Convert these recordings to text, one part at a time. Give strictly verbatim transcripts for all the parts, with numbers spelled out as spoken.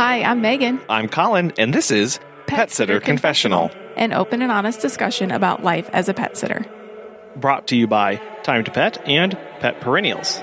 Hi, I'm Megan. I'm Colin, and this is Pet, Pet Sitter, Sitter Confessional, Confessional, an open and honest discussion about life as a pet sitter. Brought to you by Time to Pet and Pet Perennials.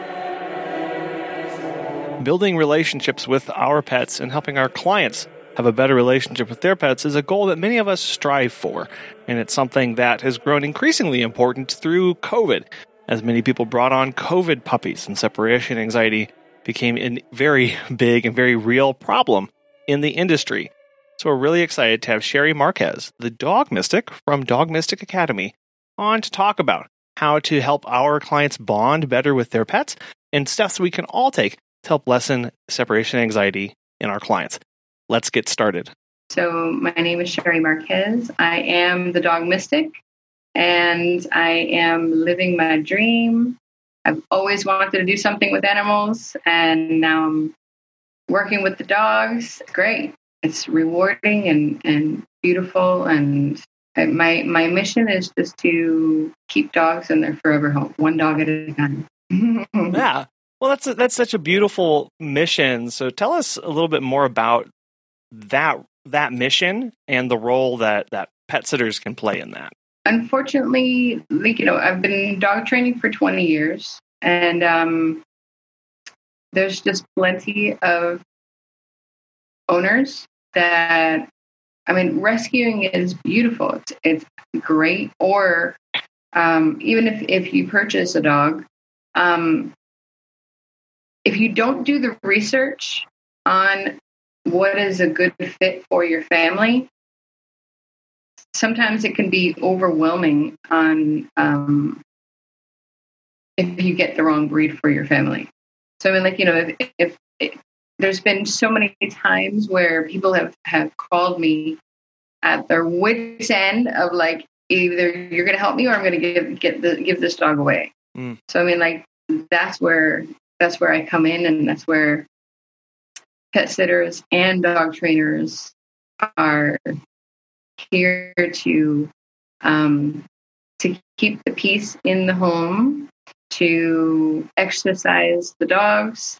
Building relationships with our pets and helping our clients have a better relationship with their pets is a goal that many of us strive for, and it's something that has grown increasingly important through COVID, as many people brought on COVID puppies, and separation anxiety became a very big and very real problem in the industry. So we're really excited to have Sherry Marquez, the dog mystic from Dog Mystic Academy, on to talk about how to help our clients bond better with their pets and steps we can all take to help lessen separation anxiety in our clients. Let's get started. So my name is Sherry Marquez. I am the dog mystic, and I am living my dream. I've always wanted to do something with animals, and now I'm working with the dogs. It's great. It's rewarding and, and beautiful. And my, my mission is just to keep dogs in their forever home, one dog at a time. Yeah. Well, that's a, that's such a beautiful mission. So tell us a little bit more about that that mission and the role that, that pet sitters can play in that. Unfortunately, like, you know, I've been dog training for twenty years, and um, there's just plenty of owners that, I mean, rescuing is beautiful. It's, it's great. Or um, even if, if you purchase a dog, um, if you don't do the research on what is a good fit for your family, sometimes it can be overwhelming on um, if you get the wrong breed for your family. So I mean, like, you know, if, if it, there's been so many times where people have, have called me at their wit's end of like, either you're going to help me or I'm going to give get the, give this dog away. Mm. So I mean, like, that's where that's where I come in, and that's where pet sitters and dog trainers are here to um, to keep the peace in the home, to exercise the dogs,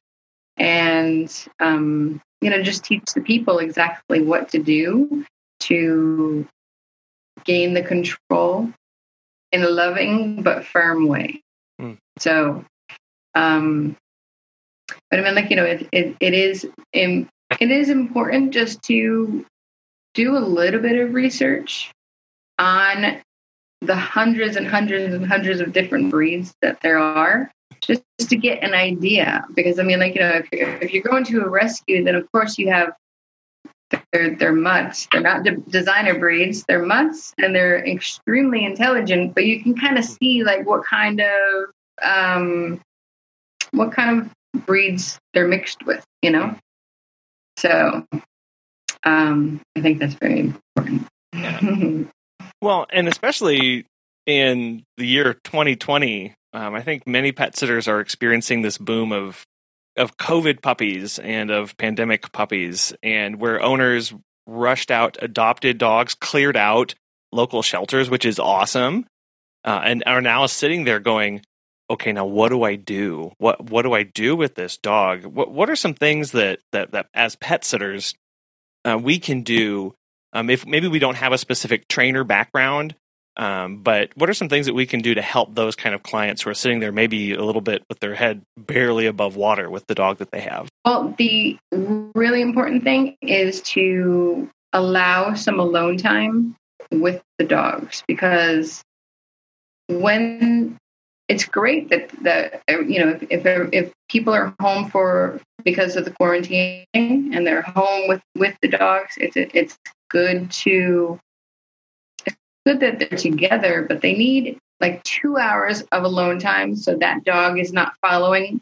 and um, you know, just teach the people exactly what to do to gain the control in a loving but firm way. Mm. So, um, but I mean, like, you know, it it, it is it is important just to do a little bit of research on the hundreds and hundreds and hundreds of different breeds that there are, just, just to get an idea. Because I mean, like, you know, if you're, if you're going to a rescue, then of course you have their their mutts. They're not de- designer breeds. They're mutts, and they're extremely intelligent. But you can kind of see like what kind of um, what kind of breeds they're mixed with, you know? So um, I think that's very important. Yeah. Well, and especially in the year twenty twenty, um, I think many pet sitters are experiencing this boom of, of COVID puppies and of pandemic puppies, and where owners rushed out, adopted dogs, cleared out local shelters, which is awesome. Uh, and are now sitting there going, okay, now what do I do? What what do I do with this dog? What what are some things that that, that as pet sitters uh, we can do? Um, if maybe we don't have a specific trainer background, um, but what are some things that we can do to help those kind of clients who are sitting there maybe a little bit with their head barely above water with the dog that they have? Well, the really important thing is to allow some alone time with the dogs, because when it's great that, that you know, if, if if people are home for because of the quarantine and they're home with, with the dogs, it's it's good to it's good that they're together, but they need like two hours of alone time so that dog is not following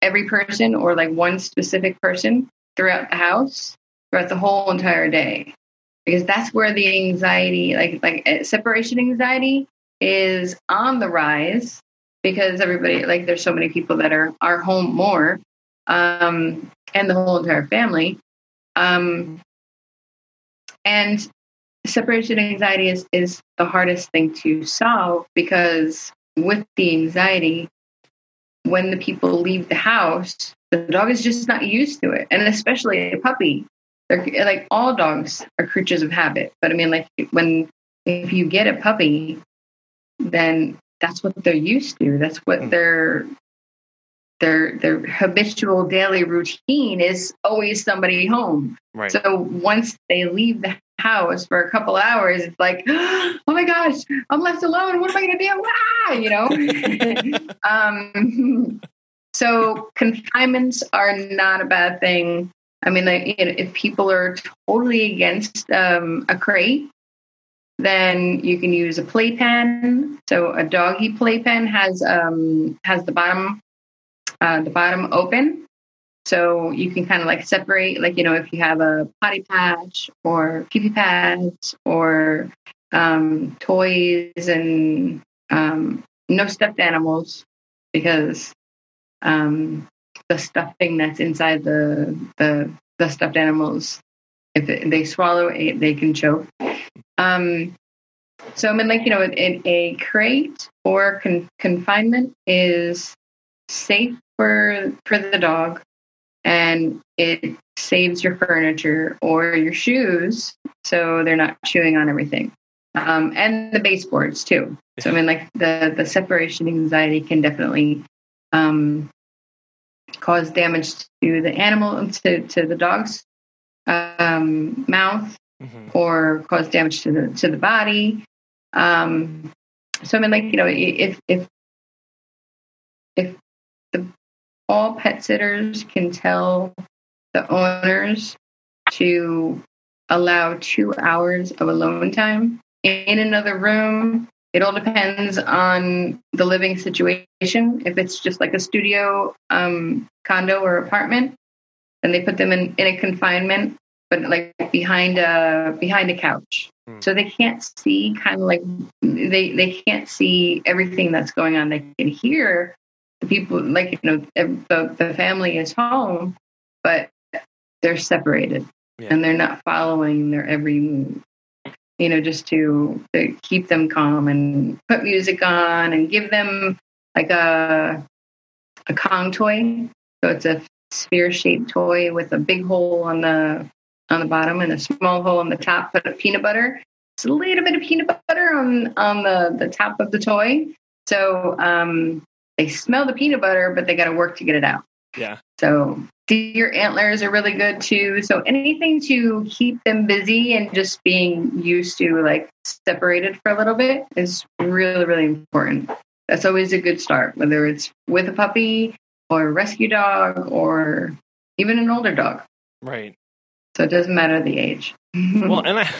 every person or like one specific person throughout the house throughout the whole entire day, because that's where the anxiety, like like separation anxiety, is on the rise, because everybody, like, there's so many people that are, are home more, um, and the whole entire family. Um, and separation anxiety is, is the hardest thing to solve, because with the anxiety, when the people leave the house, the dog is just not used to it. And especially a puppy. They're, like, all dogs are creatures of habit. But I mean, like, when, if you get a puppy, then that's what they're used to. That's what their, their, their habitual daily routine is, always somebody home. Right. So once they leave the house for a couple hours, it's like, oh my gosh, I'm left alone. What am I going to do? Ah, you know? um, so confinements are not a bad thing. I mean, like, you know, if people are totally against um, a crate, then you can use a playpen. So a doggy playpen has um, has the bottom uh, the bottom open, so you can kind of like separate. Like, you know, if you have a potty patch or pee pee pads or um, toys and um, no stuffed animals, because um, the stuffing that's inside the the, the stuffed animals, if they swallow it, they can choke. Um, so I mean, like, you know, in a crate or con- confinement is safe for, for the dog, and it saves your furniture or your shoes. So they're not chewing on everything. Um, and the baseboards too. So I mean, like, the, the separation anxiety can definitely, um, cause damage to the animal and to, to the dog's, um, mouth. Mm-hmm. Or cause damage to the to the body. Um, so I mean, like, you know, if if if the, all pet sitters can tell the owners to allow two hours of alone time in another room, it all depends on the living situation. If it's just like a studio, um, condo or apartment, then they put them in, in a confinement, but like behind a behind a couch, hmm. so they can't see kind of like they, they can't see everything that's going on. They can hear the people, like, you know, the, the family is home, but they're separated, yeah. and they're not following their every move. You know, just to, to keep them calm and put music on and give them like a a Kong toy. So it's a sphere shaped toy with a big hole on the on the bottom and a small hole on the top. Put a peanut butter, just a little bit of peanut butter on, on the, the top of the toy. So um, they smell the peanut butter, but they got to work to get it out. Yeah. So deer antlers are really good too. So anything to keep them busy and just being used to, like, separated for a little bit is really, really important. That's always a good start, whether it's with a puppy or a rescue dog or even an older dog. Right. So it doesn't matter the age. Well, and I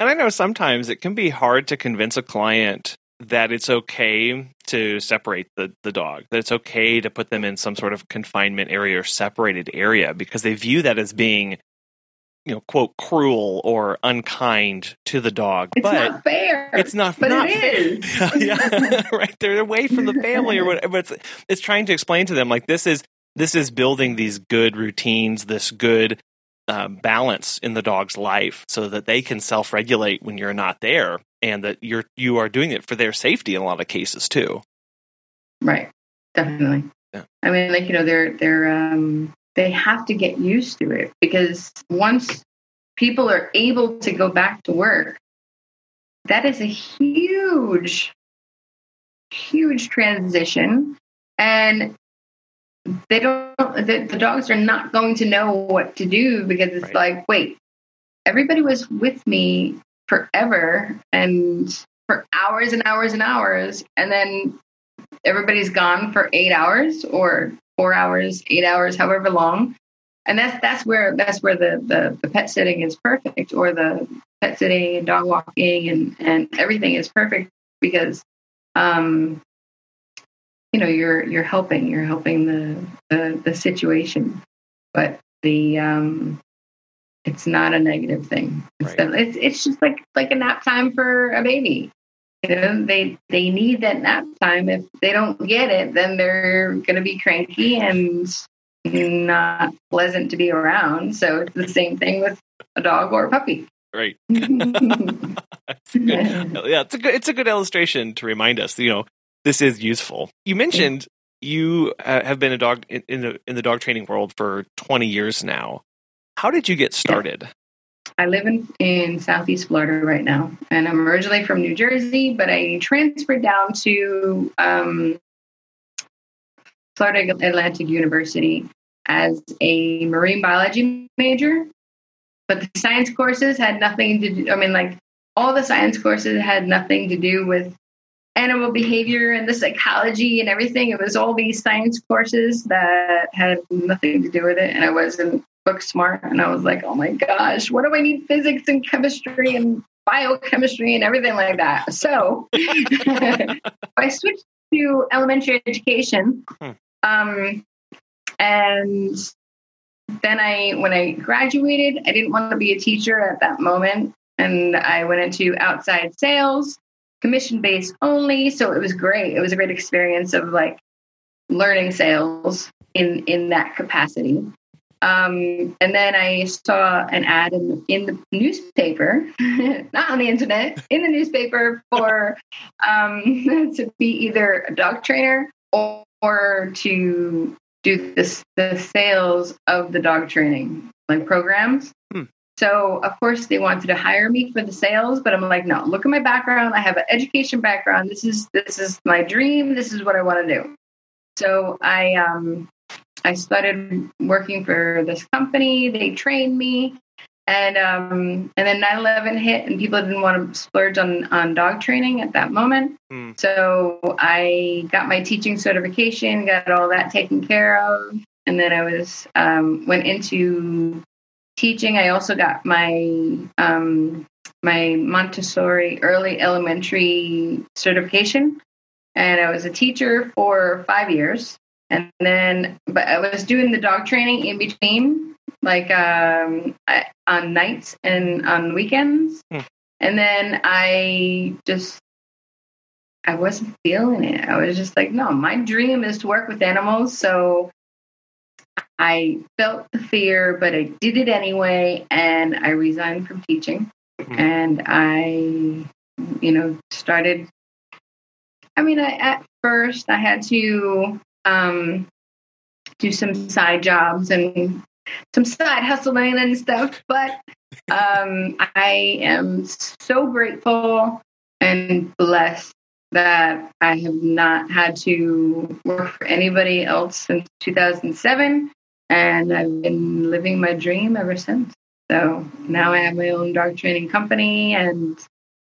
and I know sometimes it can be hard to convince a client that it's okay to separate the, the dog, that it's okay to put them in some sort of confinement area or separated area, because they view that as being, you know, quote, cruel or unkind to the dog. It's but not fair. It's not fair. But not, it is. Yeah, yeah. Right. They're away from the family or whatever. But it's, it's trying to explain to them, like, this is this is building these good routines, this good Uh, balance in the dog's life, so that they can self-regulate when you're not there, and that you're you are doing it for their safety in a lot of cases too. Right, definitely. Yeah. I mean, like, you know, they're they're um, they have to get used to it, because once people are able to go back to work, that is a huge, huge transition, and they don't. The, the dogs are not going to know what to do, because it's right. Like, wait, everybody was with me forever and for hours and hours and hours, and then everybody's gone for eight hours or four hours, eight hours, however long. And that's that's where that's where the, the, the pet sitting is perfect, or the pet sitting and dog walking and, and everything is perfect, because um you know, you're you're helping you're helping the the, the situation, but the um, it's not a negative thing. Right. So it's it's just like like a nap time for a baby. You know, they they need that nap time. If they don't get it, then they're going to be cranky and not pleasant to be around. So it's the same thing with a dog or a puppy. Right. It's a good, yeah, it's a good it's a good illustration to remind us, you know, this is useful. You mentioned you uh, have been a dog in, in the in the dog training world for twenty years now. How did you get started? I live in, in Southeast Florida right now, and I'm originally from New Jersey, but I transferred down to um, Florida Atlantic University as a marine biology major. But the science courses had nothing to do, I mean, like all the science courses had nothing to do with animal behavior and the psychology and everything. It was all these science courses that had nothing to do with it. And I wasn't book smart. And I was like, oh my gosh, what do I need physics and chemistry and biochemistry and everything like that? So I switched to elementary education. Hmm. Um, and then I, when I graduated, I didn't want to be a teacher at that moment. And I went into outside sales, commission-based only. So it was great. It was a great experience of like learning sales in, in that capacity. Um, and then I saw an ad in, in the newspaper, not on the internet, in the newspaper for, um, to be either a dog trainer or, or to do this, the sales of the dog training like programs. Hmm. So of course they wanted to hire me for the sales, but I'm like, no, look at my background. I have an education background. This is, this is my dream. This is what I want to do. So I, um, I started working for this company. They trained me, and um, and then nine eleven hit, and people didn't want to splurge on, on dog training at that moment. Mm. So I got my teaching certification, got all that taken care of, and then I was um, went into teaching. I also got my um, my Montessori early elementary certification, and I was a teacher for five years. And then, but I was doing the dog training in between, like um, I, on nights and on weekends. Mm. And then I just, I wasn't feeling it. I was just like, no, my dream is to work with animals. So I felt the fear, but I did it anyway. And I resigned from teaching. Mm. And I, you know, started, I mean, I, at first I had to Um, do some side jobs and some side hustling and stuff. But um, I am so grateful and blessed that I have not had to work for anybody else since two thousand seven. And I've been living my dream ever since. So now I have my own dog training company, and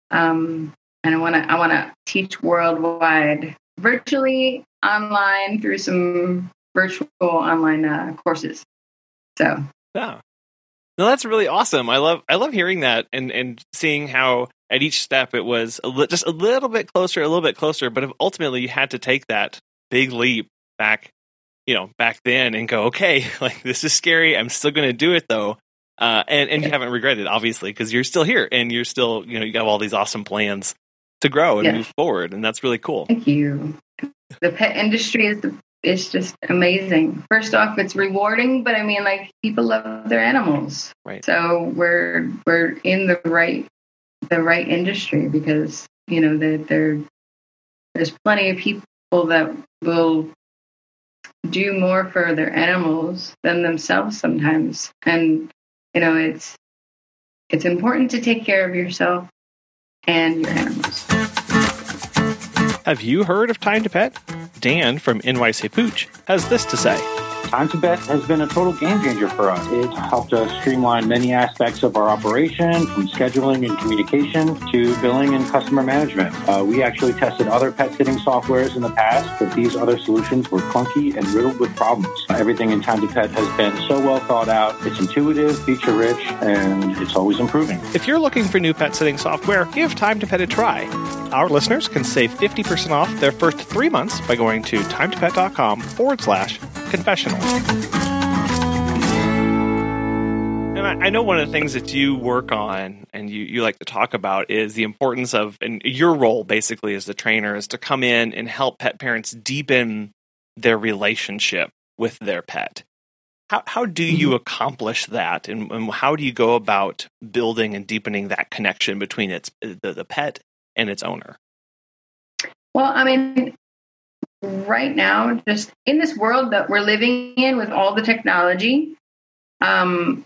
um, and I want to I want to teach worldwide, virtually, online, through some virtual online uh, courses. So yeah, no, that's really awesome. I love I love hearing that and and seeing how at each step it was a li- just a little bit closer, a little bit closer, but ultimately you had to take that big leap back, you know, back then and go, okay, like this is scary. I'm still going to do it though, uh, and and yeah. You haven't regretted, obviously, because you're still here and you're still you know you have all these awesome plans to grow and yeah. move forward, and that's really cool. Thank you. The pet industry is the, it's just amazing. First off, it's rewarding, but I mean, like, people love their animals, right? So we're we're in the right the right industry, because you know that there there's plenty of people that will do more for their animals than themselves sometimes, and you know it's it's important to take care of yourself and your animals. Have you heard of Time to Pet? Dan from N Y Say Pooch has this to say. Time to Pet has been a total game changer for us. It's helped us streamline many aspects of our operation, from scheduling and communication to billing and customer management. Uh, we actually tested other pet sitting softwares in the past, but these other solutions were clunky and riddled with problems. Everything in Time to Pet has been so well thought out. It's intuitive, feature-rich, and it's always improving. If you're looking for new pet sitting software, give Time to Pet a try. Our listeners can save fifty percent off their first three months by going to timetopet.com forward slash confessional. And I, I know one of the things that you work on and you, you like to talk about is the importance of, and your role basically as the trainer is to come in and help pet parents deepen their relationship with their pet. How, how do you accomplish that? And, and how do you go about building and deepening that connection between its the, the pet and its owner? Well, I mean, right now, just in this world that we're living in with all the technology, um,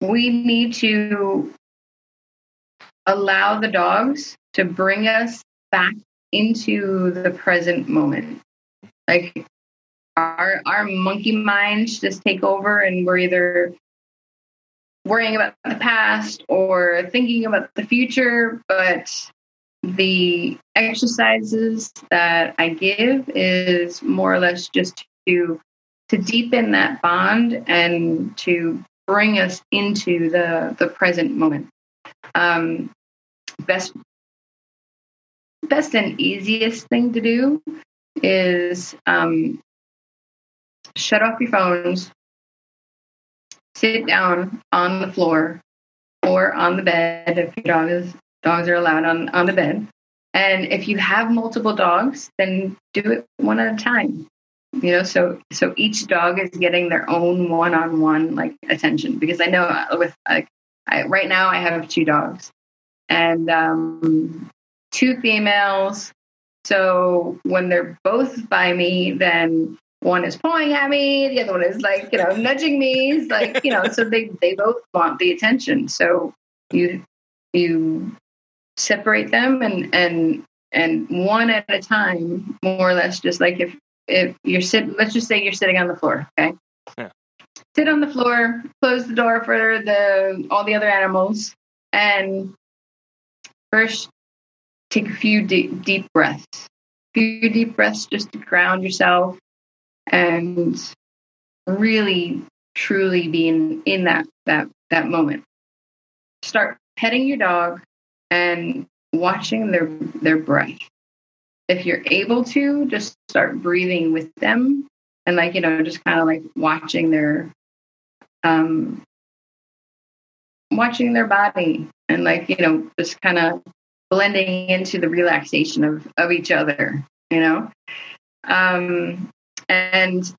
we need to allow the dogs to bring us back into the present moment. Like our our monkey minds just take over, and we're either worrying about the past or thinking about the future. But the exercises that I give is more or less just to to deepen that bond and to bring us into the the present moment. Um, best best and easiest thing to do is um, shut off your phones, sit down on the floor or on the bed if your dog is dogs are allowed on, on the bed. And if you have multiple dogs, then do it one at a time. You know, so so each dog is getting their own one-on-one like attention, because I know with like I, right now I have two dogs and um, two females. So when they're both by me, then one is pawing at me, the other one is like, you know, nudging me. It's like, you know, so they, they both want the attention. So you you separate them and and and one at a time, more or less, just like if if you're sitting, let's just say you're sitting on the floor, okay? Yeah. Sit on the floor, close the door for the all the other animals, and first take a few deep, deep breaths. A few deep breaths just to ground yourself and really, truly be in, in that, that, that moment. Start petting your dog and watching their, their breath. If you're able to, just start breathing with them and, like, you know, just kind of like watching their, um, watching their body and, like, you know, just kind of blending into the relaxation of, of each other, you know? Um, and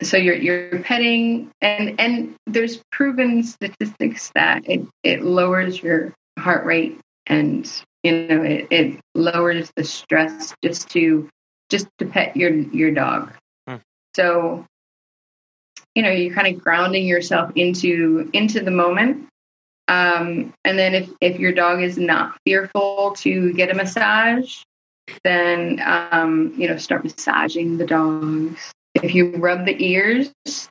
so you're, you're petting and, and there's proven statistics that it, it lowers your heart rate and, you know, it, it lowers the stress just to, just to pet your, your dog. Hmm. So, you know, you're kind of grounding yourself into, into the moment. Um, and then if, if your dog is not fearful to get a massage, then, um, you know, start massaging the dogs. If you rub the ears,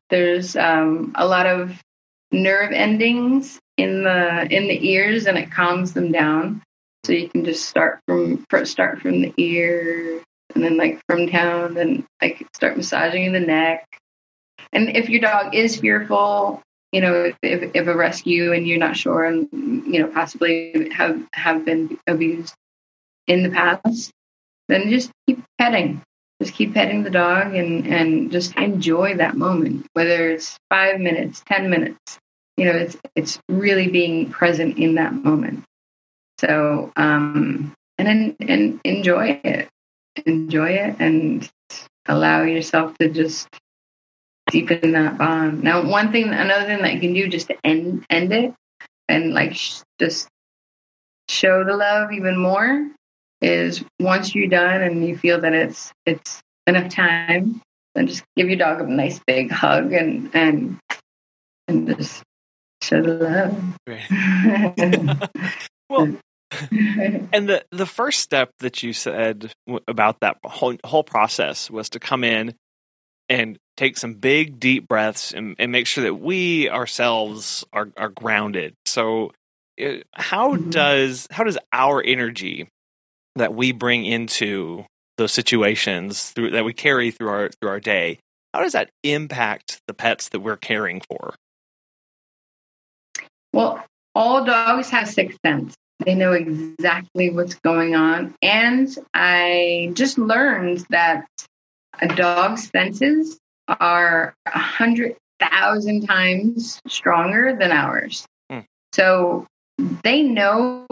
there's um, a lot of nerve endings in the in the ears, and it calms them down. So you can just start from start from the ear, and then like from down, and like start massaging the neck. And if your dog is fearful, you know, if if a rescue and you're not sure, and you know, possibly have have been abused in the past, then just keep petting. Just keep petting the dog and, and just enjoy that moment, whether it's five minutes, ten minutes. You know, it's it's really being present in that moment. So, um, and then and enjoy it, enjoy it, and allow yourself to just deepen that bond. Now, one thing, another thing that you can do just to end end it and like sh- just show the love even more, is once you're done and you feel that it's it's enough time, then just give your dog a nice big hug and and and just show the love. Right. Well, and the the first step that you said about that whole whole process was to come in and take some big deep breaths and, and make sure that we ourselves are are grounded. So, how mm-hmm. does how does our energy that we bring into those situations through, that we carry through our through our day, how does that impact the pets that we're caring for? Well, all dogs have sixth sense. They know exactly what's going on. And I just learned that a dog's senses are one hundred thousand times stronger than ours. Mm. So they know,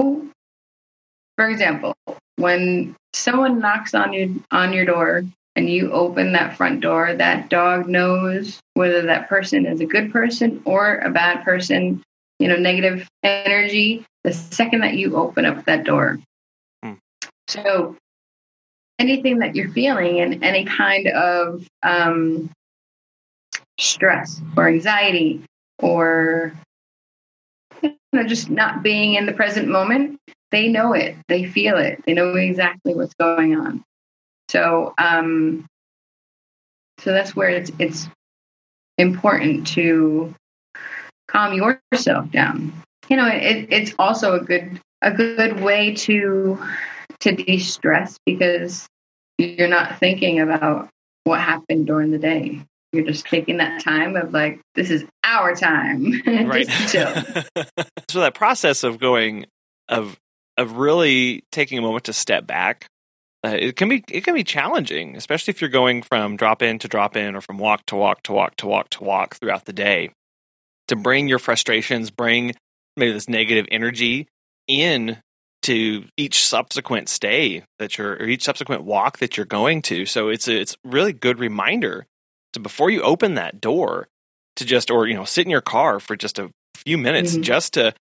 for example, when someone knocks on your on your door and you open that front door, that dog knows whether that person is a good person or a bad person, you know, negative energy, the second that you open up that door. Mm. So anything that you're feeling and any kind of um, stress or anxiety or, you know, just not being in the present moment, they know it. They feel it. They know exactly what's going on. So, um, so that's where it's it's important to calm yourself down. You know, it, it's also a good a good way to to de-stress because you're not thinking about what happened during the day. You're just taking that time of like, this is our time. Right. Just chill. So that process of going of of really taking a moment to step back. Uh, it can be it can be challenging, especially if you're going from drop in to drop in or from walk to walk to walk to walk to walk throughout the day. To bring your frustrations, bring maybe this negative energy in to each subsequent stay that you're or each subsequent walk that you're going to. So it's a, it's really good reminder to before you open that door to just or you know sit in your car for just a few minutes mm-hmm. just to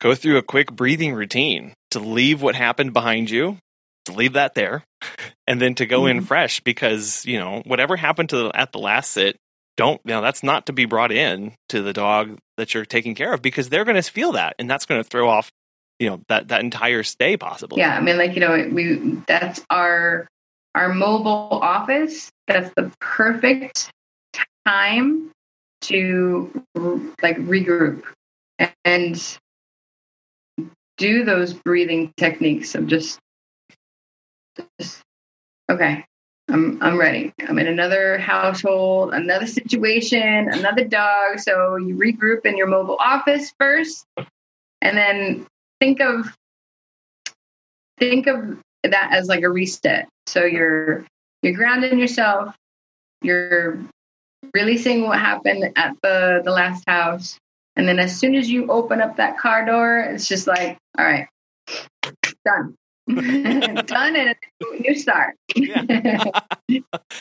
go through a quick breathing routine, to leave what happened behind you. To leave that there and then to go mm-hmm. in fresh because, you know, whatever happened to the, at the last sit, don't, you know, that's not to be brought in to the dog that you're taking care of because they're going to feel that. And that's going to throw off, you know, that, that entire stay possibly. Yeah. I mean, like, you know, we, that's our, our mobile office. That's the perfect time to like regroup and do those breathing techniques of just, Just, okay, I'm I'm ready. I'm in another household, another situation, another dog. So you regroup in your mobile office first, and then think of think of that as like a reset. So you're you're grounding yourself. You're releasing what happened at the the last house, and then as soon as you open up that car door, it's just like, all right, done. Done and you start.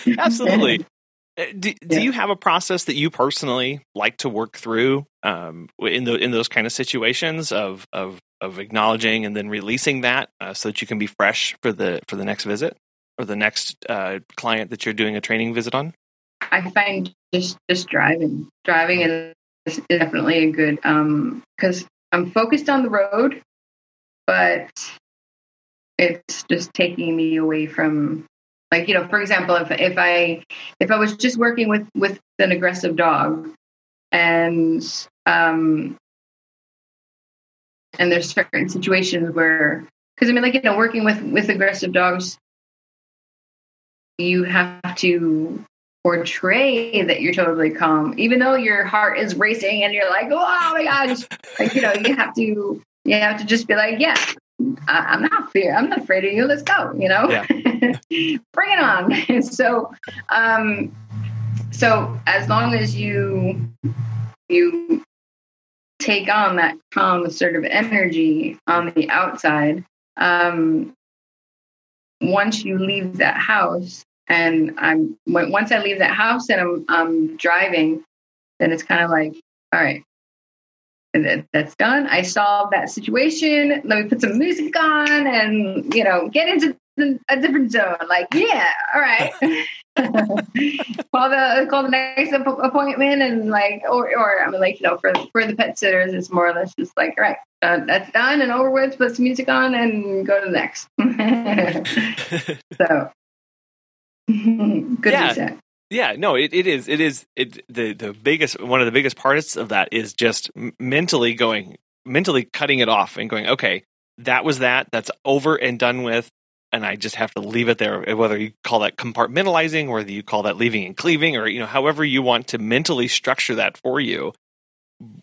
Absolutely. Do, do yeah. you have a process that you personally like to work through um, in the in those kind of situations of of, of acknowledging and then releasing that uh, so that you can be fresh for the for the next visit or the next uh, client that you're doing a training visit on? I find just just driving, driving is definitely a good um, because I'm focused on the road, but it's just taking me away from, like, you know, for example, if if I if I was just working with, with an aggressive dog, and um, and there's certain situations where, because I mean, like, you know, working with, with aggressive dogs, you have to portray that you're totally calm, even though your heart is racing and you're like, oh my gosh, like, you know, you have to you have to just be like, yeah. I'm not fear. I'm not afraid of you. Let's go. You know, yeah. Bring it on. So, um, so as long as you you take on that calm, assertive energy on the outside, um, once you leave that house, and I'm once I leave that house and I'm, I'm driving, then it's kind of like, all right. And that's done. I solved that situation. Let me put some music on and, you know, get into a different zone. Like, yeah, all right. call the call the next appointment and like, or, or I mean, like, you know, for, for the pet sitters, it's more or less just like, all right, uh, that's done and over with, put some music on and go to the next. So, good yeah. reset. Yeah, no, it, it is. It is it, the the biggest one of the biggest parts of that is just mentally going, mentally cutting it off and going, okay, that was that. That's over and done with, and I just have to leave it there. Whether you call that compartmentalizing, or whether you call that leaving and cleaving, or you know, however you want to mentally structure that for you.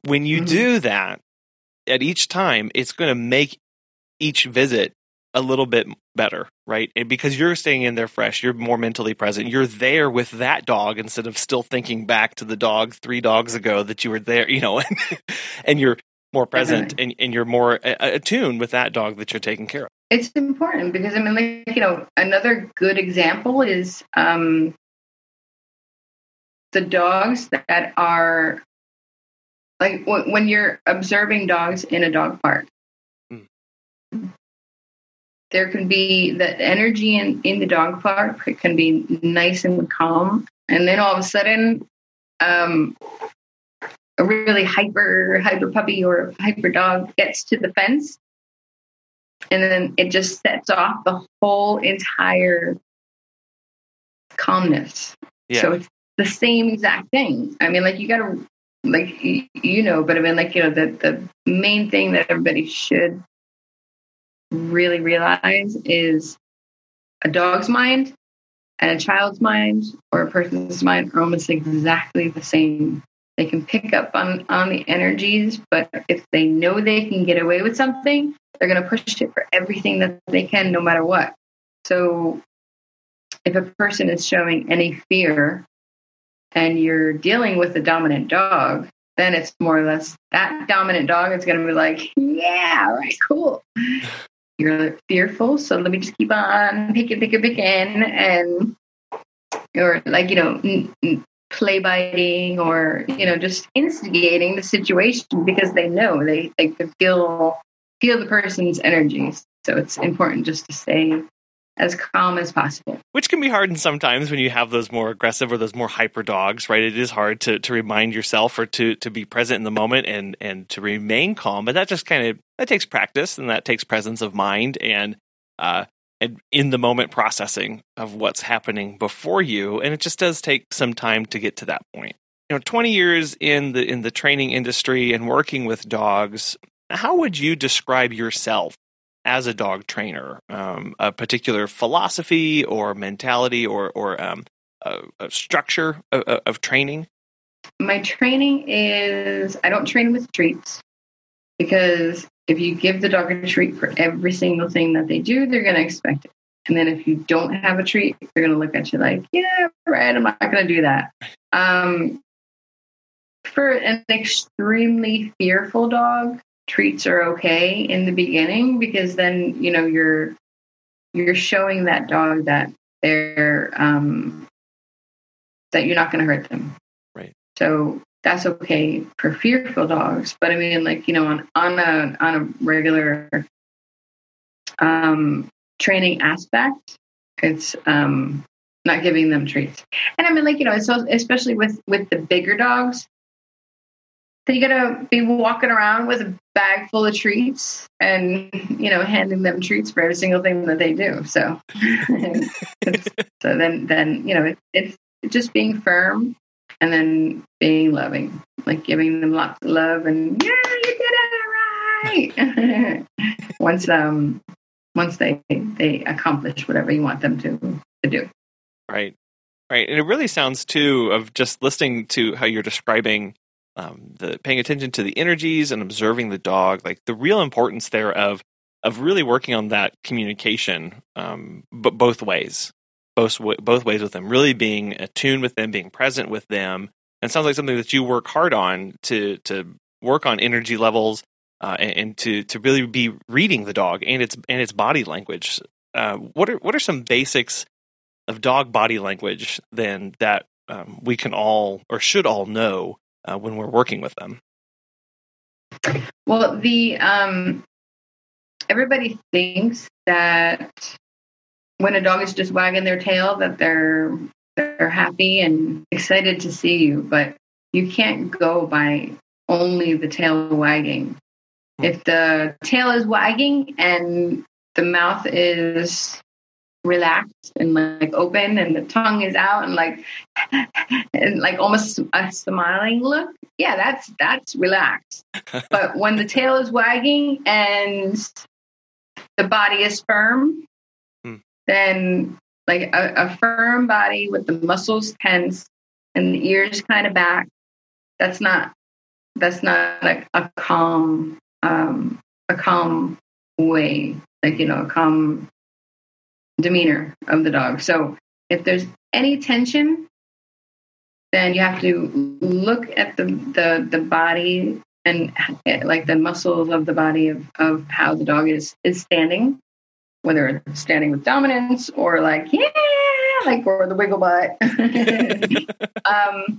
When you mm-hmm. do that at each time, it's going to make each visit a little bit better, right? And because you're staying in there fresh, you're more mentally present. You're there with that dog instead of still thinking back to the dog three dogs ago that you were there, you know, and, and you're more present and, and you're more attuned with that dog that you're taking care of. It's important because, I mean, like, you know, another good example is um, the dogs that are, like, w- when you're observing dogs in a dog park. Mm. There can be the energy in, in the dog park. It can be nice and calm. And then all of a sudden, um, a really hyper, hyper puppy or hyper dog gets to the fence. And then it just sets off the whole entire calmness. Yeah. So it's the same exact thing. I mean, like you got to, like, you know, but I mean, like, you know, the, the main thing that everybody should really realize is a dog's mind and a child's mind or a person's mind are almost exactly the same. They can pick up on, on the energies, but if they know they can get away with something, they're going to push it for everything that they can, no matter what. So if a person is showing any fear and you're dealing with a dominant dog, then it's more or less that dominant dog is going to be like, yeah, all right, cool. You're fearful, so let me just keep on picking, picking, picking, and or like, you know, n- n- play biting or, you know, just instigating the situation because they know they, they can feel, feel the person's energies. So it's important just to stay as calm as possible. Which can be hard sometimes when you have those more aggressive or those more hyper dogs, right? It is hard to, to remind yourself or to, to be present in the moment and, and to remain calm. But that just kind of, that takes practice and that takes presence of mind and, uh, and in the moment processing of what's happening before you. And it just does take some time to get to that point. You know, twenty years in the, in the training industry and working with dogs, how would you describe yourself as a dog trainer, um, a particular philosophy or mentality or, or um, a, a structure of, of training? My training is I don't train with treats because if you give the dog a treat for every single thing that they do, they're going to expect it. And then if you don't have a treat, they're going to look at you like, yeah, right, I'm not going to do that. Um, for an extremely fearful dog, treats are okay in the beginning because then, you know, you're, you're showing that dog that they're, um, that you're not going to hurt them. Right. So that's okay for fearful dogs. But I mean, like, you know, on, on a, on a regular, um, training aspect, it's, um, not giving them treats. And I mean, like, you know, so especially with, with the bigger dogs, so you gotta be walking around with a bag full of treats and, you know, handing them treats for every single thing that they do. So, so then, then, you know, it's just being firm and then being loving, like giving them lots of love and yeah, you did it right. once, um, once they, they accomplish whatever you want them to, to do. Right. Right. And it really sounds too of just listening to how you're describing Um, the paying attention to the energies and observing the dog, like the real importance there of of really working on that communication, um, but both ways, both both ways with them, really being attuned with them, being present with them. And it sounds like something that you work hard on to to work on energy levels uh, and, and to to really be reading the dog and its and its body language. Uh, what are what are some basics of dog body language then that um, we can all or should all know Uh, when we're working with them? Well, the um, everybody thinks that when a dog is just wagging their tail that they're they're happy and excited to see you, but you can't go by only the tail wagging. Hmm. If the tail is wagging and the mouth is relaxed and like open and the tongue is out and like and like almost a smiling look, yeah, that's that's relaxed. But when the tail is wagging and the body is firm, mm. then like a, a firm body with the muscles tense and the ears kind of back, that's not that's not like a calm um a calm way, like, you know, a calm demeanor of the dog. So if there's any tension, then you have to look at the the, the body and like the muscles of the body of, of how the dog is is standing, whether it's standing with dominance or like yeah, like or the wiggle butt. um,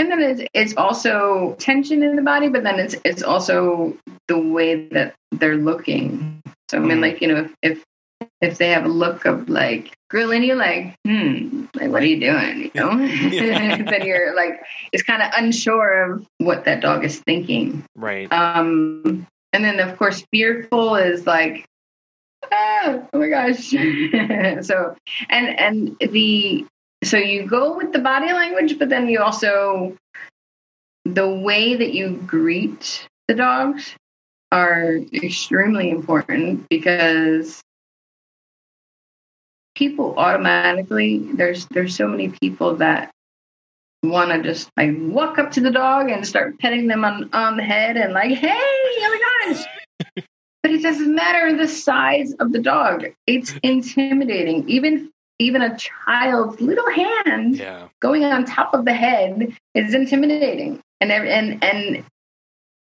and then it's it's also tension in the body, but then it's it's also the way that they're looking. So I mean, like, you know, if if if they have a look of like grilling you, like, hmm, like, what are you doing? You know, yeah. Then you're like, it's kind of unsure of what that dog is thinking. Right. Um, and then of course, fearful is like, ah, oh my gosh. so, and, and the, so you go with the body language, but then you also, the way that you greet the dogs are extremely important, because people automatically, there's there's so many people that want to just like walk up to the dog and start petting them on, on the head and like, hey, oh my gosh. But it doesn't matter the size of the dog. It's intimidating. Even even a child's little hand yeah. going on top of the head is intimidating. And and and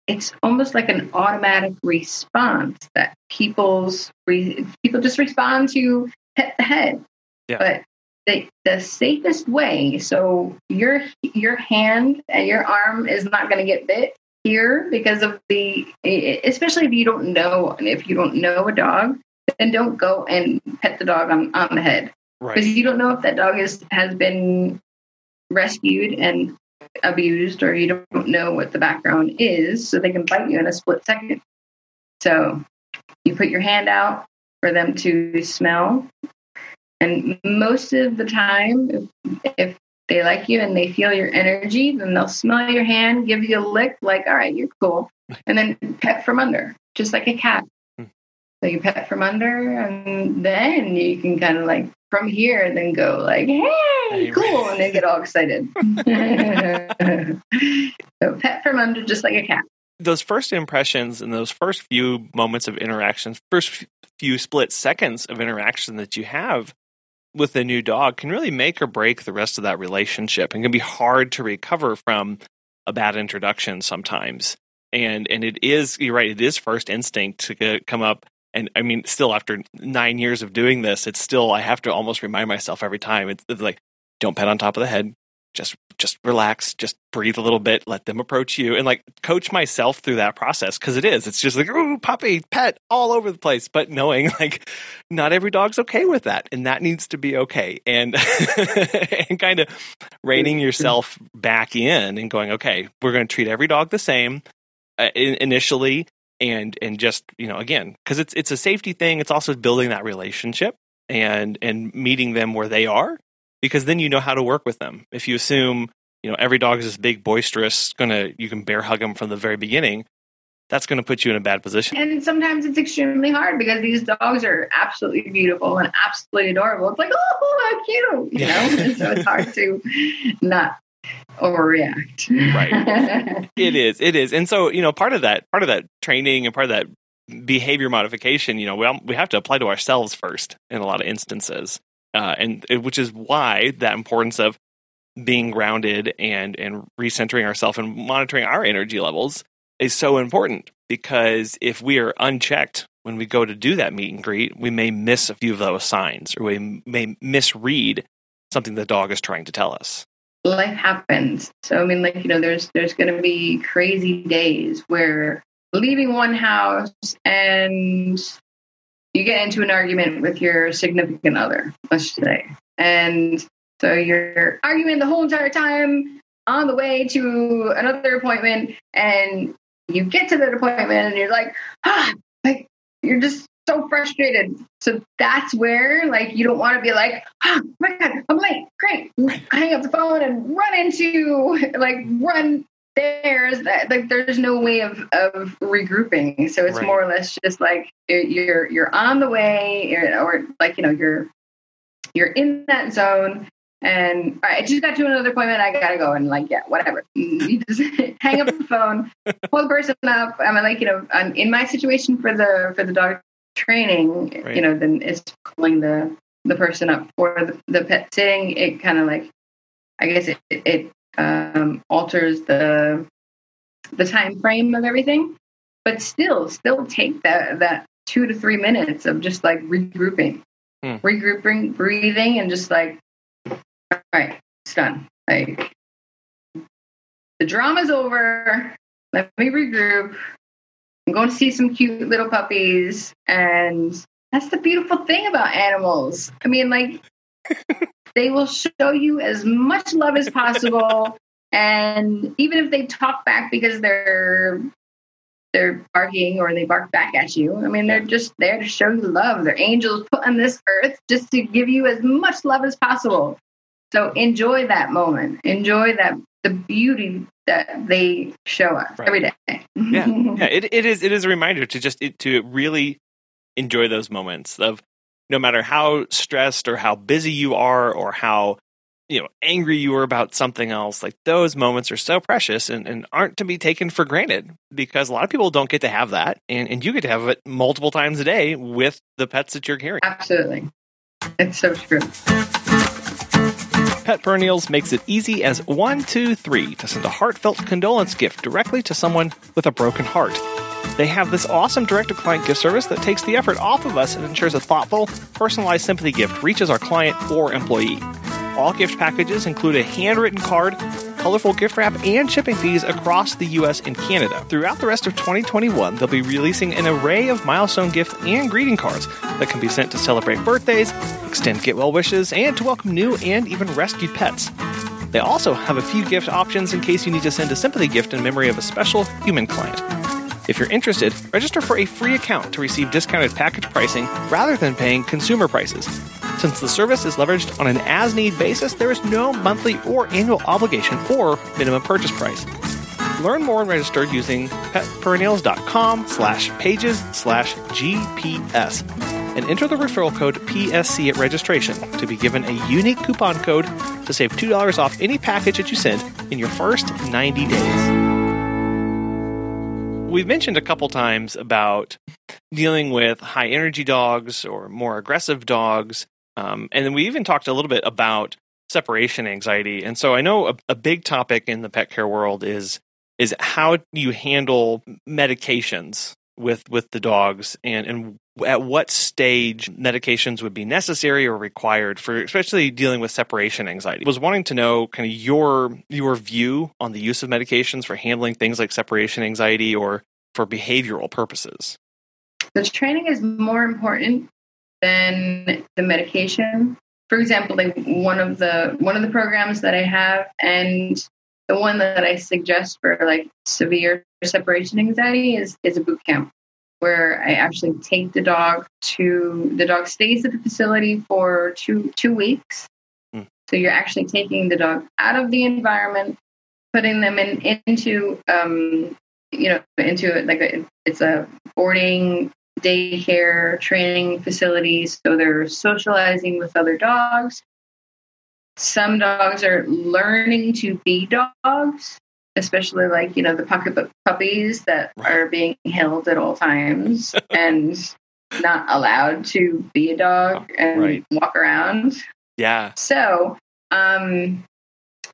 it's almost like an automatic response that people's re, people just respond to pet the head. Yeah. But the the safest way, so your your hand and your arm is not going to get bit here because of the, especially if you don't know, if you don't know a dog, then don't go and pet the dog on, on the head. Right. Because you don't know if that dog is has been rescued and abused, or you don't know what the background is, so they can bite you in a split second. So you put your hand out for them to smell, and most of the time if, if they like you and they feel your energy, then they'll smell your hand, give you a lick, like, all right, you're cool, and then pet from under, just like a cat. So you pet from under, and then you can kind of like from here and then go like, hey, cool. And they get all excited. So pet from under, just like a cat. Those first impressions and those first few moments of interactions, first few split seconds of interaction that you have with a new dog can really make or break the rest of that relationship, and can be hard to recover from a bad introduction sometimes. And, and it is, you're right, it is first instinct to get, come up. And I mean, still after nine years of doing this, it's still, I have to almost remind myself every time. It's, it's like, don't pet on top of the head. Just, just relax. Just breathe a little bit. Let them approach you, and like coach myself through that process. Cause it is, it's just like, ooh, puppy, pet all over the place. But knowing like not every dog's okay with that. And that needs to be okay. And, and kind of reining yourself back in and going, okay, we're going to treat every dog the same uh, in, initially. And and just, you know, again, because it's it's a safety thing. It's also building that relationship and and meeting them where they are, because then you know how to work with them. If you assume, you know, every dog is this big, boisterous, gonna you can bear hug them from the very beginning, that's going to put you in a bad position. And sometimes it's extremely hard because these dogs are absolutely beautiful and absolutely adorable. It's like, oh, how cute, you know? And so it's hard to not overreact. Right. It is. It is. And so, you know, part of that, part of that training and part of that behavior modification, you know, we, all, we have to apply to ourselves first in a lot of instances. Uh, and it, which is why that importance of being grounded and, and recentering ourselves and monitoring our energy levels is so important, because if we are unchecked when we go to do that meet and greet, we may miss a few of those signs, or we may misread something the dog is trying to tell us. Life happens. So, I mean, like, you know, there's there's going to be crazy days where leaving one house and you get into an argument with your significant other, let's say. And so you're arguing the whole entire time on the way to another appointment, and you get to that appointment and you're like, ah, like, you're just so frustrated. So that's where, like, you don't want to be like, oh my God, I'm late. Great. I hang up the phone and run into, like, run there's that, like, there's no way of, of regrouping. So it's right. More or less just like you're, you're on the way, or, or like, you know, you're, you're in that zone and all right, I just got to another appointment. I got to go. And like, yeah, whatever. You just hang up the phone, pull the person up. I'm like, you know, I'm in my situation for the, for the dog training, right. You know, then it's calling the, the person up for the, the pet sitting. It kind of like, I guess it, it um, alters the, the time frame of everything, but still, still take that, that two to three minutes of just like regrouping, hmm. regrouping, breathing, and just like, all right, it's done. Like the drama's over. Let me regroup. I'm going to see some cute little puppies, and That's the beautiful thing about animals. I mean, like, they will show you as much love as possible. And even if they talk back because they're they're barking or they bark back at you, I mean, they're just there to show you love. They're angels put on this earth just to give you as much love as possible. So enjoy that moment. Enjoy that the beauty that they show us right. every day. yeah, yeah. It, it is. It is a reminder to just it, to really enjoy those moments of no matter how stressed or how busy you are or how you know angry you were about something else. Like those moments are so precious and, and aren't to be taken for granted because a lot of people don't get to have that, and, and you get to have it multiple times a day with the pets that you're carrying. Absolutely, it's so true. Pet Perennials makes it easy as one, two, three to send a heartfelt condolence gift directly to someone with a broken heart. They have this awesome direct-to-client gift service that takes the effort off of us and ensures a thoughtful, personalized sympathy gift reaches our client or employee. All gift packages include a handwritten card, colorful gift wrap, and shipping fees across the U S and Canada. Throughout the rest of twenty twenty-one, they'll be releasing an array of milestone gifts and greeting cards that can be sent to celebrate birthdays, extend get-well wishes, and to welcome new and even rescued pets. They also have a few gift options in case you need to send a sympathy gift in memory of a special human client. If you're interested, register for a free account to receive discounted package pricing rather than paying consumer prices. Since the service is leveraged on an as-need basis, there is no monthly or annual obligation or minimum purchase price. Learn more and register using petperennials.com slash pages slash GPS and enter the referral code P S C at registration to be given a unique coupon code to save two dollars off any package that you send in your first ninety days. We've mentioned a couple times about dealing with high energy dogs or more aggressive dogs. Um, and then we even talked a little bit about separation anxiety. And so I know a, a big topic in the pet care world is is how you handle medications with with the dogs and, and at what stage medications would be necessary or required for especially dealing with separation anxiety. I was wanting to know kind of your your view on the use of medications for handling things like separation anxiety or for behavioral purposes. The training is more important than the medication. For example, like one of the one of the programs that I have and the one that I suggest for like severe separation anxiety is, is a boot camp where I actually take the dog to the dog stays at the facility for two two weeks. Mm. So you're actually taking the dog out of the environment, putting them in into um, you know into like a, it's a boarding daycare training facilities, so they're socializing with other dogs. Some dogs are learning to be dogs, especially like, you know, the pocketbook puppies that are being held at all times and not allowed to be a dog and right. walk around. Yeah. So, um,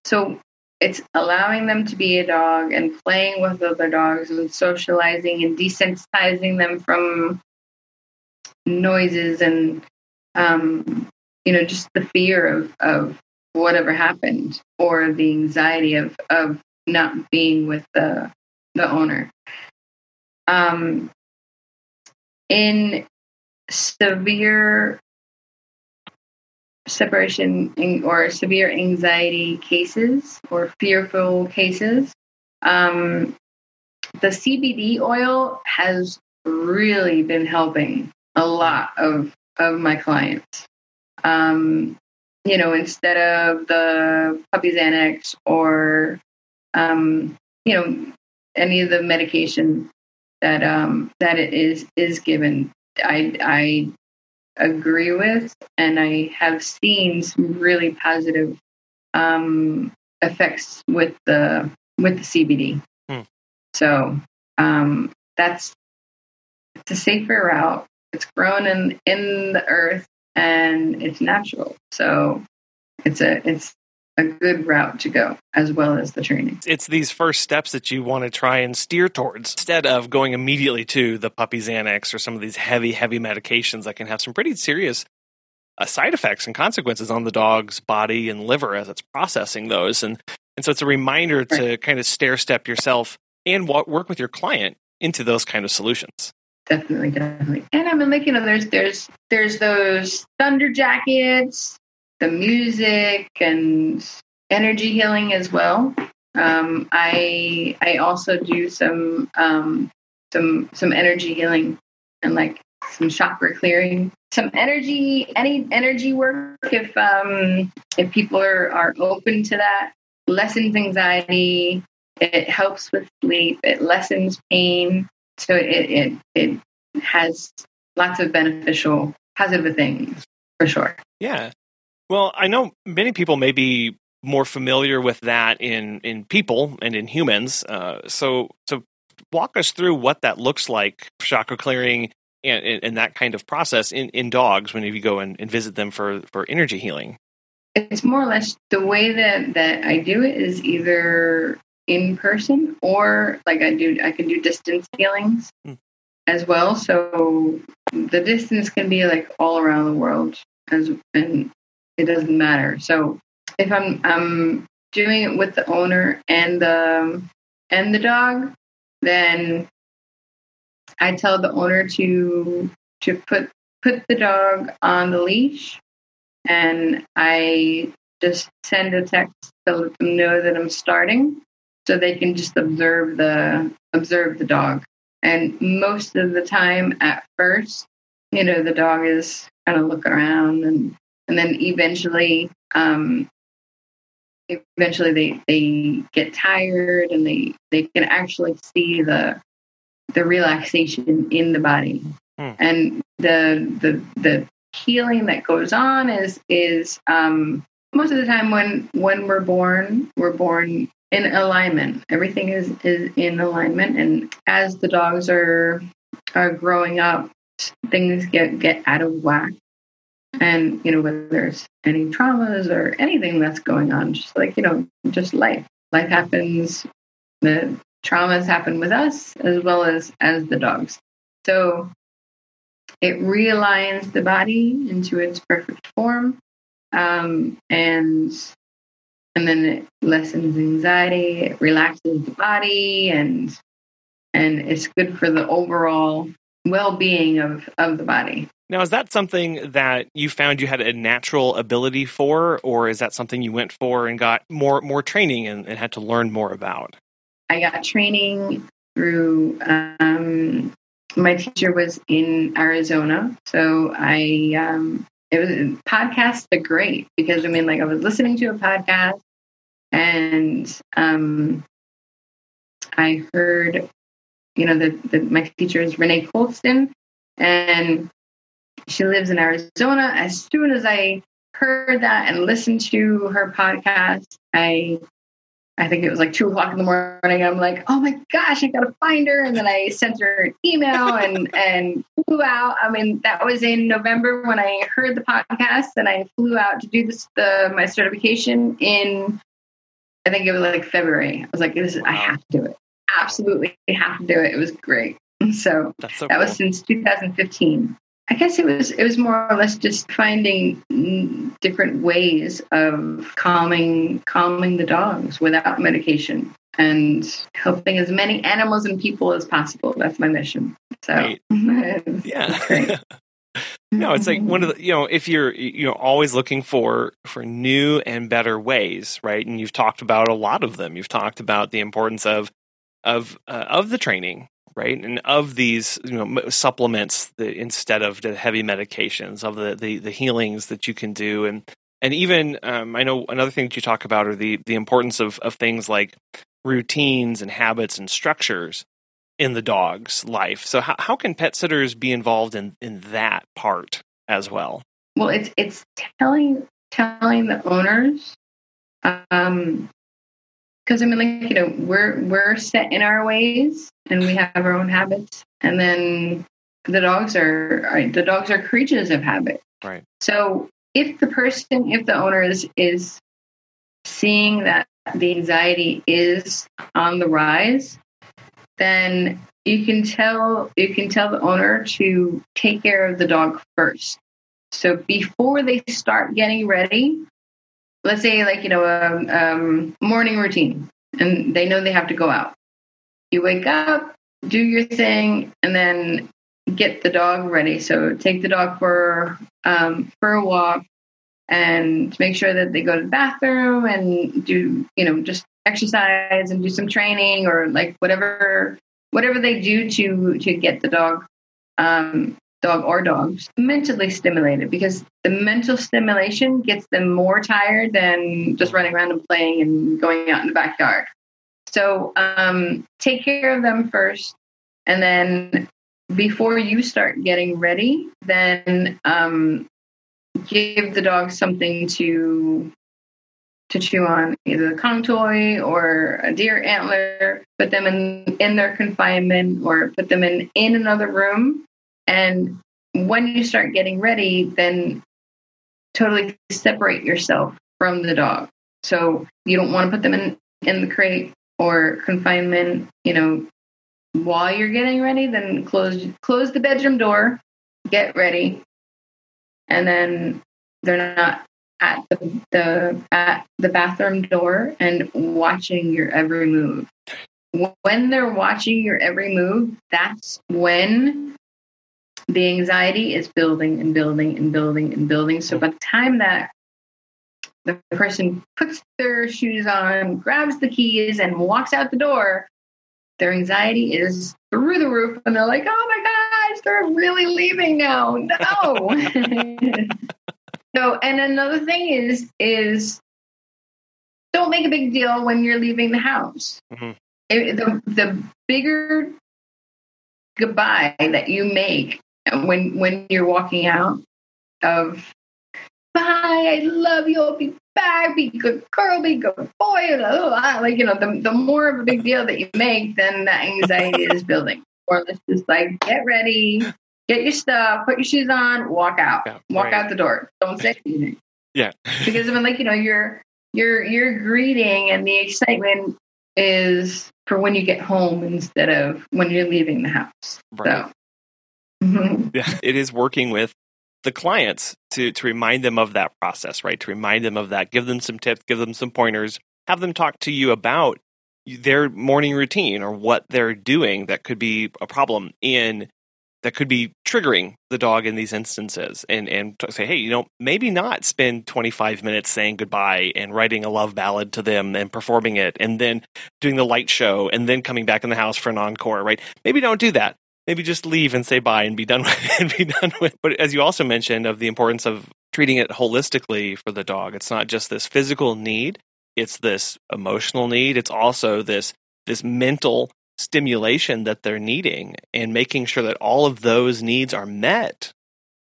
so it's allowing them to be a dog and playing with other dogs and socializing and desensitizing them from noises and, um, you know, just the fear of, of whatever happened or the anxiety of, of not being with the the owner. Um, in severe separation or severe anxiety cases or fearful cases, um, the C B D oil has really been helping a lot of, of my clients. Um, you know, instead of the puppy Xanax or Um, you know, any of the medication that um, that it is is given, I I agree with, and I have seen some really positive um, effects with the with the C B D. Hmm. So um, that's it's a safer route. It's grown in in the earth, and it's natural. So it's a it's. a good route to go, as well as the training. It's these first steps that you want to try and steer towards instead of going immediately to the puppy Xanax or some of these heavy, heavy medications that can have some pretty serious uh, side effects and consequences on the dog's body and liver as it's processing those. And and so it's a reminder right. to kind of stair step yourself and what, work with your client into those kind of solutions. Definitely, definitely. And I mean, like, you know, there's there's there's those thunder jackets, the music, and energy healing as well. Um, I I also do some um, some some energy healing and like some chakra clearing, some energy any energy work if um, if people are, are open to that. Lessens anxiety. It helps with sleep. It lessens pain. So it, it it has lots of beneficial, positive things, for sure. Yeah. Well, I know many people may be more familiar with that in, in people and in humans. Uh, so so walk us through what that looks like, chakra clearing and, and, and that kind of process in, in dogs when you go and, and visit them for, for energy healing. It's more or less the way that, that I do it is either in person, or like I do, I can do distance healings mm. as well. So the distance can be like all around the world, as and it doesn't matter. So if I'm I'm doing it with the owner and the and the dog, then I tell the owner to to put put the dog on the leash, and I just send a text to let them know that I'm starting. So they can just observe the observe the dog. And most of the time at first, you know, the dog is kind of looking around, and, and then eventually um, eventually they, they get tired, and they, they can actually see the the relaxation in the body. Mm. And the the the healing that goes on is is um, most of the time when when we're born, we're born in alignment. Everything is, is in alignment. And as the dogs are are growing up, things get, get out of whack. And, you know, whether there's any traumas or anything that's going on, just like, you know, just life. Life happens. The traumas happen with us as well as, as the dogs. So it realigns the body into its perfect form. Um, and... And then it lessens anxiety, it relaxes the body, and and it's good for the overall well-being of, of the body. Now, is that something that you found you had a natural ability for, or is that something you went for and got more, more training and, and had to learn more about? I got training through, um, my teacher was in Arizona, so I... Um, It was podcasts are great because I mean, like I was listening to a podcast, and um, I heard, you know, that my teacher is Renee Colston, and she lives in Arizona. As soon as I heard that and listened to her podcast, I, I think it was like two o'clock in the morning. I'm like, oh my gosh, I gotta find her, and then I sent her an email and and. Flew out. I mean, that was in November when I heard the podcast, and I flew out to do this, the, my certification in, I think it was like February. I was like, this is, I have to do it. Absolutely have to do it. It was great. So, so that cool. was since two thousand fifteen. I guess it was, it was more or less just finding different ways of calming, calming the dogs without medication and helping as many animals and people as possible. That's my mission. So right. it's, yeah, it's no, it's like one of the, you know, if you're, you know, always looking for, for new and better ways, right. And you've talked about a lot of them. You've talked about the importance of, of, uh, of the training, right. And of these, you know, supplements that instead of the heavy medications, of the, the, the healings that you can do. And, and even, um, I know another thing that you talk about are the, the importance of, of things like routines and habits and structures in the dog's life. So how, how can pet sitters be involved in, in that part as well? Well, it's it's telling telling the owners, um, because I mean, like, you know, we're we're set in our ways and we have our own habits, and then the dogs are, are the dogs are creatures of habit. Right. So if the person, if the owner is is seeing that the anxiety is on the rise, then you can tell you can tell the owner to take care of the dog first. So before they start getting ready, let's say like, you know, a um, morning routine, and they know they have to go out. You wake up, do your thing, and then get the dog ready. So take the dog for um, for a walk and make sure that they go to the bathroom and do, you know, just exercise and do some training or like whatever whatever they do to to get the dog um, dog or dogs mentally stimulated, because the mental stimulation gets them more tired than just running around and playing and going out in the backyard. So um, take care of them first. And then before you start getting ready, then um, give the dog something to to chew on, either a Kong toy or a deer antler, put them in, in their confinement or put them in, in another room. And when you start getting ready, then totally separate yourself from the dog. So you don't want to put them in, in the crate or confinement, you know, while you're getting ready. Then close close the bedroom door, get ready, and then they're not at the, the at the bathroom door and watching your every move. When they're watching your every move, that's when the anxiety is building and building and building and building. So by the time that the person puts their shoes on, grabs the keys, and walks out the door, their anxiety is through the roof, and they're like, oh my gosh, they're really leaving now. No. So, and another thing is, is don't make a big deal when you're leaving the house. Mm-hmm. It, the, the bigger goodbye that you make when when you're walking out of, bye, I love you, I'll be back, be good girl, be good boy, like, you know, the, the more of a big deal that you make, then that anxiety is building. Or let's just like get ready, get your stuff, put your shoes on, walk out. Yeah, walk right. out the door. Don't say anything. Yeah. Because I mean, like, you know, your your your greeting and the excitement is for when you get home instead of when you're leaving the house. Right. So mm-hmm. yeah, it is working with the clients to, to remind them of that process, right? To remind them of that, give them some tips, give them some pointers, have them talk to you about their morning routine or what they're doing that could be a problem in, that could be triggering the dog in these instances, and, and say, hey, you know, maybe not spend twenty-five minutes saying goodbye and writing a love ballad to them and performing it and then doing the light show and then coming back in the house for an encore, right? Maybe don't do that. Maybe just leave and say bye and be done with it and be done with. But as you also mentioned, of the importance of treating it holistically for the dog, it's not just this physical need, it's this emotional need, it's also this this mental stimulation that they're needing, and making sure that all of those needs are met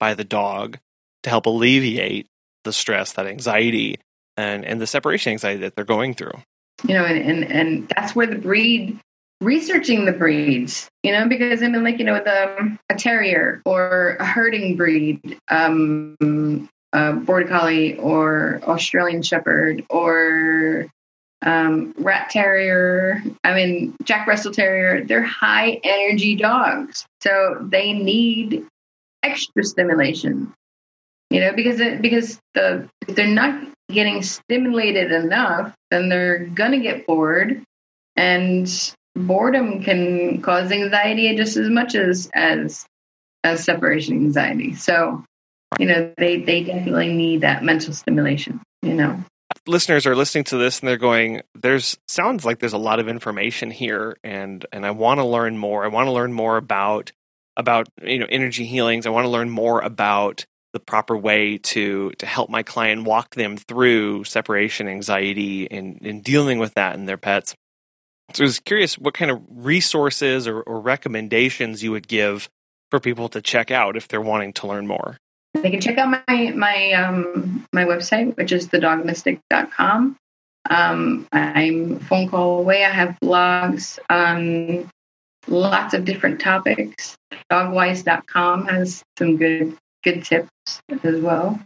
by the dog to help alleviate the stress, that anxiety, and, and the separation anxiety that they're going through. You know, and and, and that's where the breed. Researching the breeds, you know, because I mean, like, you know, the a terrier or a herding breed, um, a border collie or Australian shepherd or um, rat terrier. I mean, Jack Russell terrier. They're high energy dogs, so they need extra stimulation. You know, because it, because the if they're not getting stimulated enough, then they're gonna get bored. And boredom can cause anxiety just as much as as as separation anxiety. So, you know, they they definitely need that mental stimulation. You know, listeners are listening to this and they're going, "There's sounds like there's a lot of information here, and and I want to learn more. I want to learn more about about you know energy healings. I want to learn more about the proper way to to help my client walk them through separation anxiety and and dealing with that in their pets." So I was curious what kind of resources or, or recommendations you would give for people to check out if they're wanting to learn more. They can check out my my um, my website, which is the dog mystic dot com. Um, I'm a phone call away. I have blogs on lots of different topics. dog wise dot com has some good good tips as well.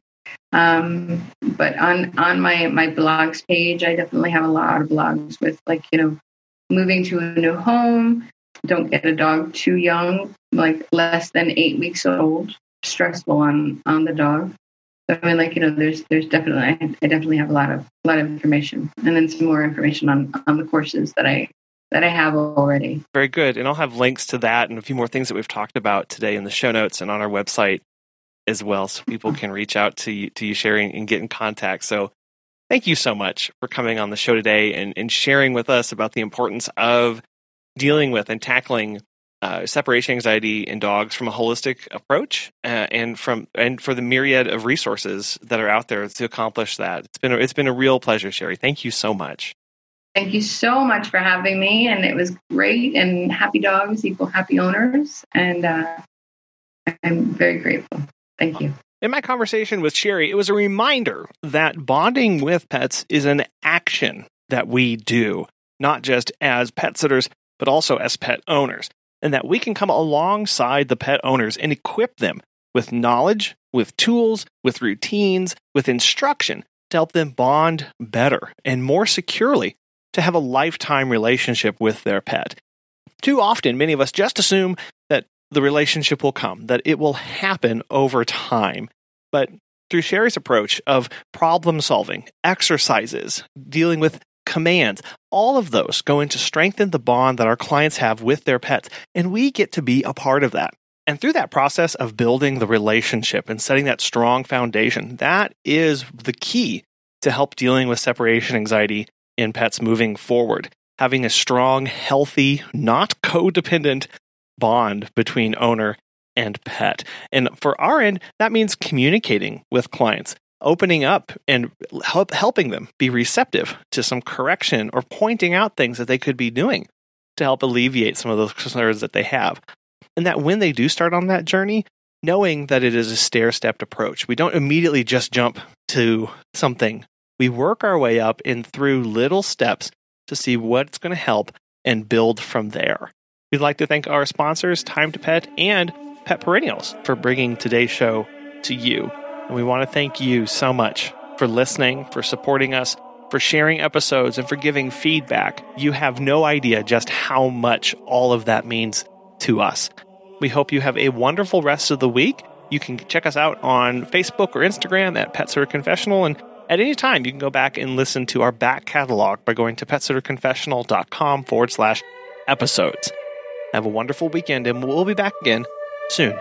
Um, but on on my, my blogs page, I definitely have a lot of blogs with, like, you know, moving to a new home, don't get a dog too young, like less than eight weeks old, stressful on, on the dog. So I mean, like, you know, there's there's definitely, I, I definitely have a lot of a lot of information, and then some more information on, on the courses that I that I have already. Very good. And I'll have links to that and a few more things that we've talked about today in the show notes and on our website as well, so people can reach out to you, to you, Sherry, and get in contact. So thank you so much for coming on the show today and, and sharing with us about the importance of dealing with and tackling uh, separation anxiety in dogs from a holistic approach, uh, and from and for the myriad of resources that are out there to accomplish that. It's been a, it's been a real pleasure, Sherry. Thank you so much. Thank you so much for having me, and it was great. And happy dogs equal happy owners, and uh, I'm very grateful. Thank you. In my conversation with Sherry, it was a reminder that bonding with pets is an action that we do, not just as pet sitters, but also as pet owners, and that we can come alongside the pet owners and equip them with knowledge, with tools, with routines, with instruction to help them bond better and more securely to have a lifetime relationship with their pet. Too often, many of us just assume that the relationship will come, that it will happen over time. But through Sherry's approach of problem solving, exercises, dealing with commands, all of those go into strengthen the bond that our clients have with their pets, and we get to be a part of that. And through that process of building the relationship and setting that strong foundation, that is the key to help dealing with separation anxiety in pets moving forward. Having a strong, healthy, not codependent bond between owner and pet. And for our end, that means communicating with clients, opening up and help, helping them be receptive to some correction or pointing out things that they could be doing to help alleviate some of those concerns that they have. And that when they do start on that journey, knowing that it is a stair-stepped approach. We don't immediately just jump to something. We work our way up and through little steps to see what's going to help and build from there. We'd like to thank our sponsors, Time to Pet and Pet Perennials, for bringing today's show to you. And we want to thank you so much for listening, for supporting us, for sharing episodes, and for giving feedback. You have no idea just how much all of that means to us. We hope you have a wonderful rest of the week. You can check us out on Facebook or Instagram at Pet Sitter Confessional. And at any time, you can go back and listen to our back catalog by going to petsitterconfessional.com forward slash episodes. Have a wonderful weekend, and we'll be back again soon.